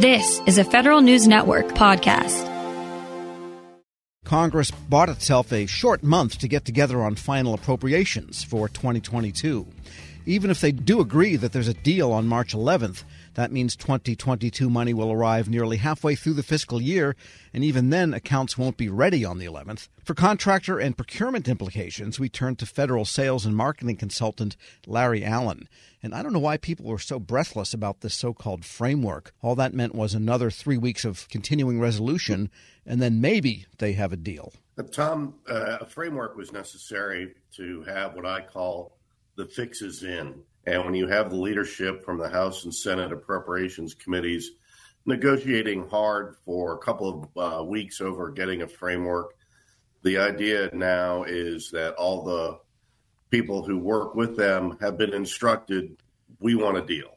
This is a Federal News Network podcast. Congress bought itself a short month to get together on final appropriations for 2022. Even if they do agree that there's a deal on March 11th, that means 2022 money will arrive nearly halfway through the fiscal year, and even then accounts won't be ready on the 11th. For contractor and procurement implications, we turned to federal sales and marketing consultant Larry Allen. And I don't know why people were so breathless about this so-called framework. All that meant was another 3 weeks of continuing resolution, and then maybe they have a deal. But Tom, a framework was necessary to have what I call the fix is in. And when you have the leadership from the House and Senate Appropriations Committees negotiating hard for a couple of weeks over getting a framework, the idea now is that all the people who work with them have been instructed, we want a deal.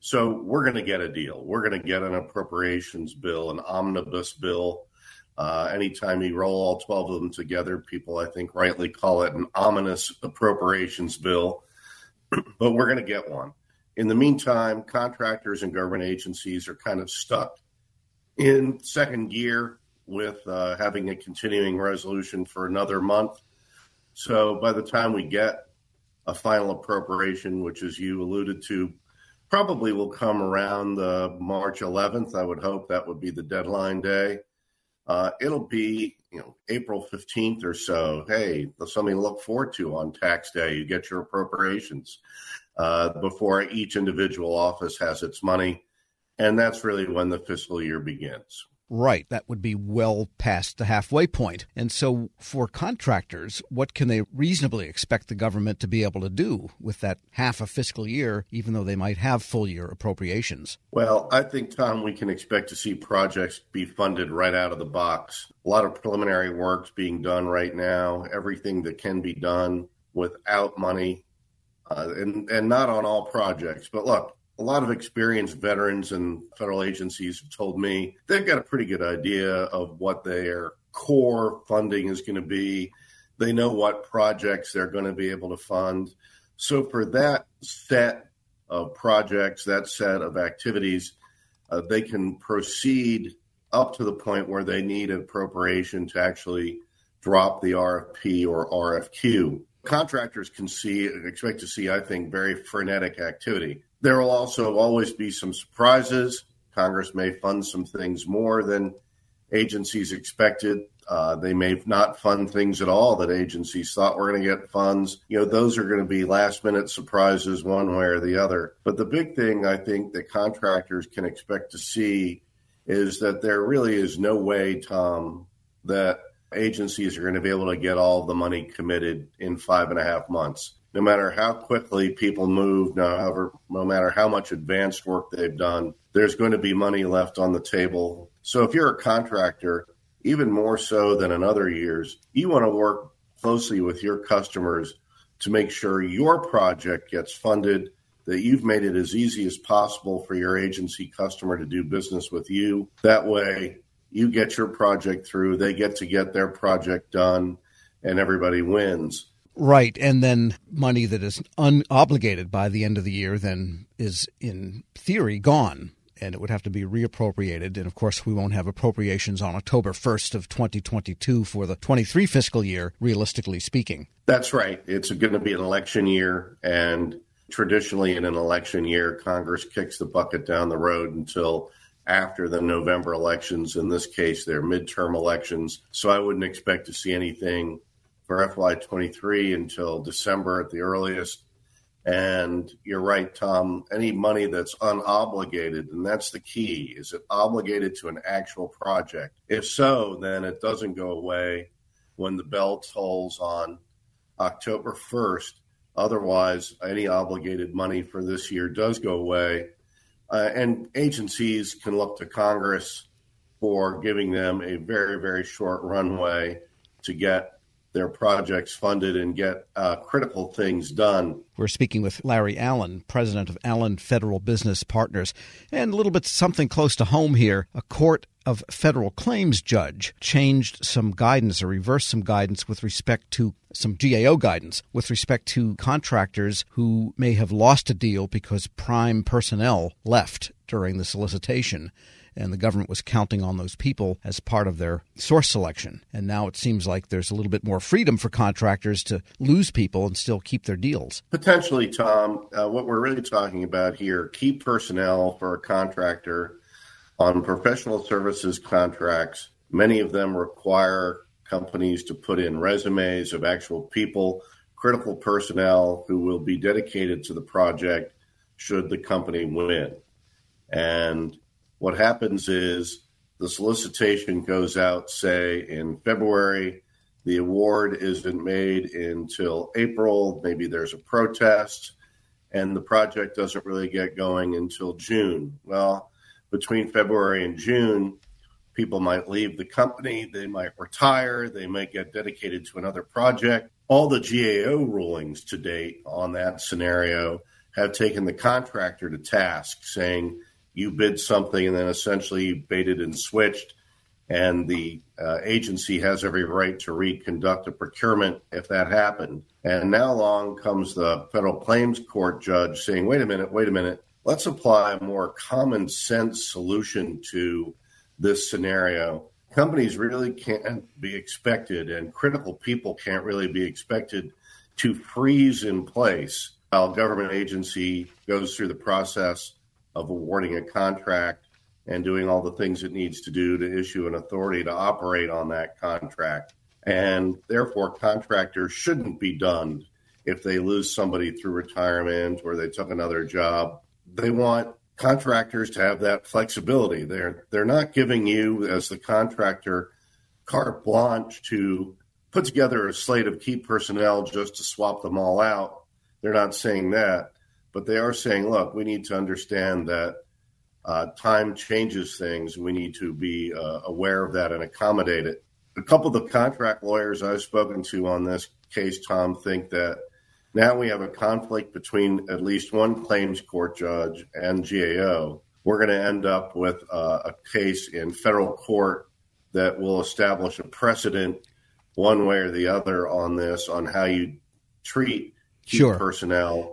So we're going to get a deal. We're going to get an appropriations bill, an omnibus bill. Anytime you roll all 12 of them together, people, I think, rightly call it an ominous appropriations bill, but we're going to get one. In the meantime, contractors and government agencies are kind of stuck in second gear with having a continuing resolution for another month. So by the time we get a final appropriation, which, as you alluded to, probably will come around March 11th, I would hope that would be the deadline day. It'll be, April 15th or so. Hey, there's something to look forward to on tax day. You get your appropriations before each individual office has its money. And that's really when the fiscal year begins. Right. That would be well past the halfway point. And so for contractors, what can they reasonably expect the government to be able to do with that half a fiscal year, even though they might have full year appropriations? Well, I think, Tom, we can expect to see projects be funded right out of the box. A lot of preliminary work's being done right now, everything that can be done without money, and not on all projects. But look, a lot of experienced veterans and federal agencies have told me they've got a pretty good idea of what their core funding is going to be. They know what projects they're going to be able to fund. So for that set of projects, that set of activities, they can proceed up to the point where they need appropriation to actually drop the RFP or RFQ. Contractors can expect to see, I think, very frenetic activity. There will also always be some surprises. Congress may fund some things more than agencies expected. They may not fund things at all that agencies thought were going to get funds. Those are going to be last-minute surprises one way or the other. But the big thing I think that contractors can expect to see is that there really is no way, Tom, that agencies are going to be able to get all the money committed in 5.5 months. No matter how quickly people move, no matter how much advanced work they've done, there's going to be money left on the table. So if you're a contractor, even more so than in other years, you want to work closely with your customers to make sure your project gets funded, that you've made it as easy as possible for your agency customer to do business with you. That way, you get your project through, they get to get their project done, and everybody wins. Right. And then money that is unobligated by the end of the year then is, in theory, gone. And it would have to be reappropriated. And, of course, we won't have appropriations on October 1st of 2022 for the 23 fiscal year, realistically speaking. That's right. It's going to be an election year. And traditionally in an election year, Congress kicks the bucket down the road until after the November elections. In this case, they're midterm elections. So I wouldn't expect to see anything for FY23 until December at the earliest. And you're right, Tom, any money that's unobligated, and that's the key, is it obligated to an actual project? If so, then it doesn't go away when the bell tolls on October 1st. Otherwise, any obligated money for this year does go away. And agencies can look to Congress for giving them a very, very short runway to get their projects funded and get critical things done. We're speaking with Larry Allen, president of Allen Federal Business Partners. And a little bit something close to home here. A court of federal claims judge changed some guidance or reversed some guidance with respect to some GAO guidance with respect to contractors who may have lost a deal because prime personnel left during the solicitation, and the government was counting on those people as part of their source selection. And now it seems like there's a little bit more freedom for contractors to lose people and still keep their deals. Potentially, Tom, what we're really talking about here, key personnel for a contractor on professional services contracts, many of them require companies to put in resumes of actual people, critical personnel who will be dedicated to the project should the company win. And what happens is the solicitation goes out, say, in February. The award isn't made until April. Maybe there's a protest, and the project doesn't really get going until June. Well, between February and June, people might leave the company. They might retire. They might get dedicated to another project. All the GAO rulings to date on that scenario have taken the contractor to task, saying, you bid something and then essentially baited and switched, and the agency has every right to reconduct a procurement if that happened. And now along comes the federal claims court judge saying, wait a minute, let's apply a more common sense solution to this scenario. Companies really can't be expected, and critical people can't really be expected to freeze in place while a government agency goes through the process of awarding a contract and doing all the things it needs to do to issue an authority to operate on that contract. And therefore, contractors shouldn't be done if they lose somebody through retirement or they took another job. They want contractors to have that flexibility. They're not giving you, as the contractor, carte blanche to put together a slate of key personnel just to swap them all out. They're not saying that. But they are saying, look, we need to understand that time changes things. We need to be aware of that and accommodate it. A couple of the contract lawyers I've spoken to on this case, Tom, think that now we have a conflict between at least one claims court judge and GAO. We're going to end up with a case in federal court that will establish a precedent one way or the other on this, on how you treat key personnel.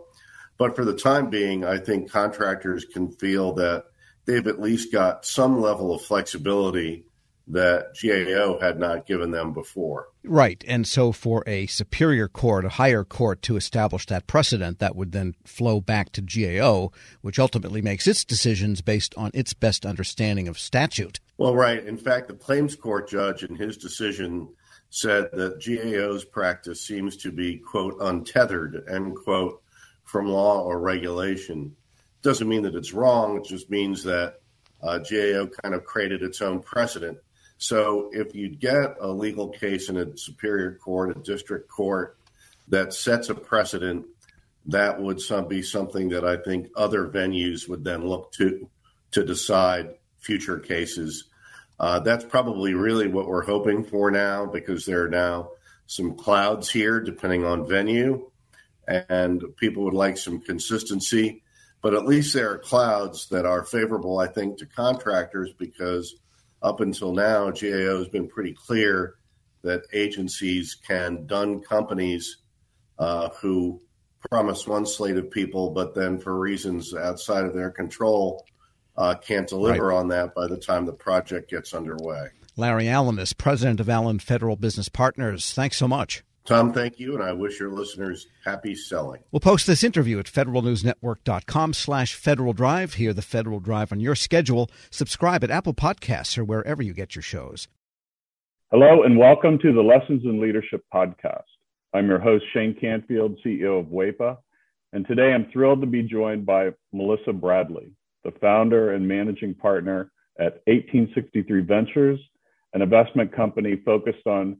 But for the time being, I think contractors can feel that they've at least got some level of flexibility that GAO had not given them before. Right. And so for a superior court, a higher court, to establish that precedent, that would then flow back to GAO, which ultimately makes its decisions based on its best understanding of statute. Well, right. In fact, the claims court judge in his decision said that GAO's practice seems to be, quote, untethered, end quote, from law or regulation. Doesn't mean that it's wrong. It just means that GAO kind of created its own precedent. So if you get a legal case in a superior court, a district court, that sets a precedent, that would be something that I think other venues would then look to decide future cases. That's probably really what we're hoping for now, because there are now some clouds here, depending on venue. And people would like some consistency, but at least there are clouds that are favorable, I think, to contractors, because up until now, GAO has been pretty clear that agencies can dun companies who promise one slate of people, but then for reasons outside of their control, can't deliver on that by the time the project gets underway. Larry Allen is president of Allen Federal Business Partners. Thanks so much. Tom, thank you, and I wish your listeners happy selling. We'll post this interview at federalnewsnetwork.com/Federal Drive. Hear the Federal Drive on your schedule. Subscribe at Apple Podcasts or wherever you get your shows. Hello, and welcome to the Lessons in Leadership podcast. I'm your host, Shane Canfield, CEO of WEPA, and today I'm thrilled to be joined by Melissa Bradley, the founder and managing partner at 1863 Ventures, an investment company focused on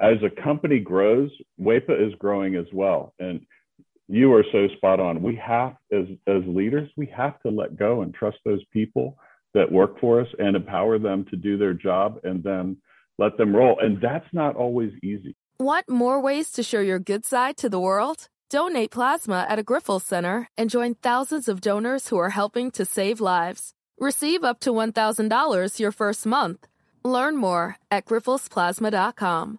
as a company grows, WEPA is growing as well. And you are so spot on. We have, as leaders, we have to let go and trust those people that work for us and empower them to do their job and then let them roll. And that's not always easy. Want more ways to show your good side to the world? Donate plasma at a Grifols Center and join thousands of donors who are helping to save lives. Receive up to $1,000 your first month. Learn more at grifolsplasma.com.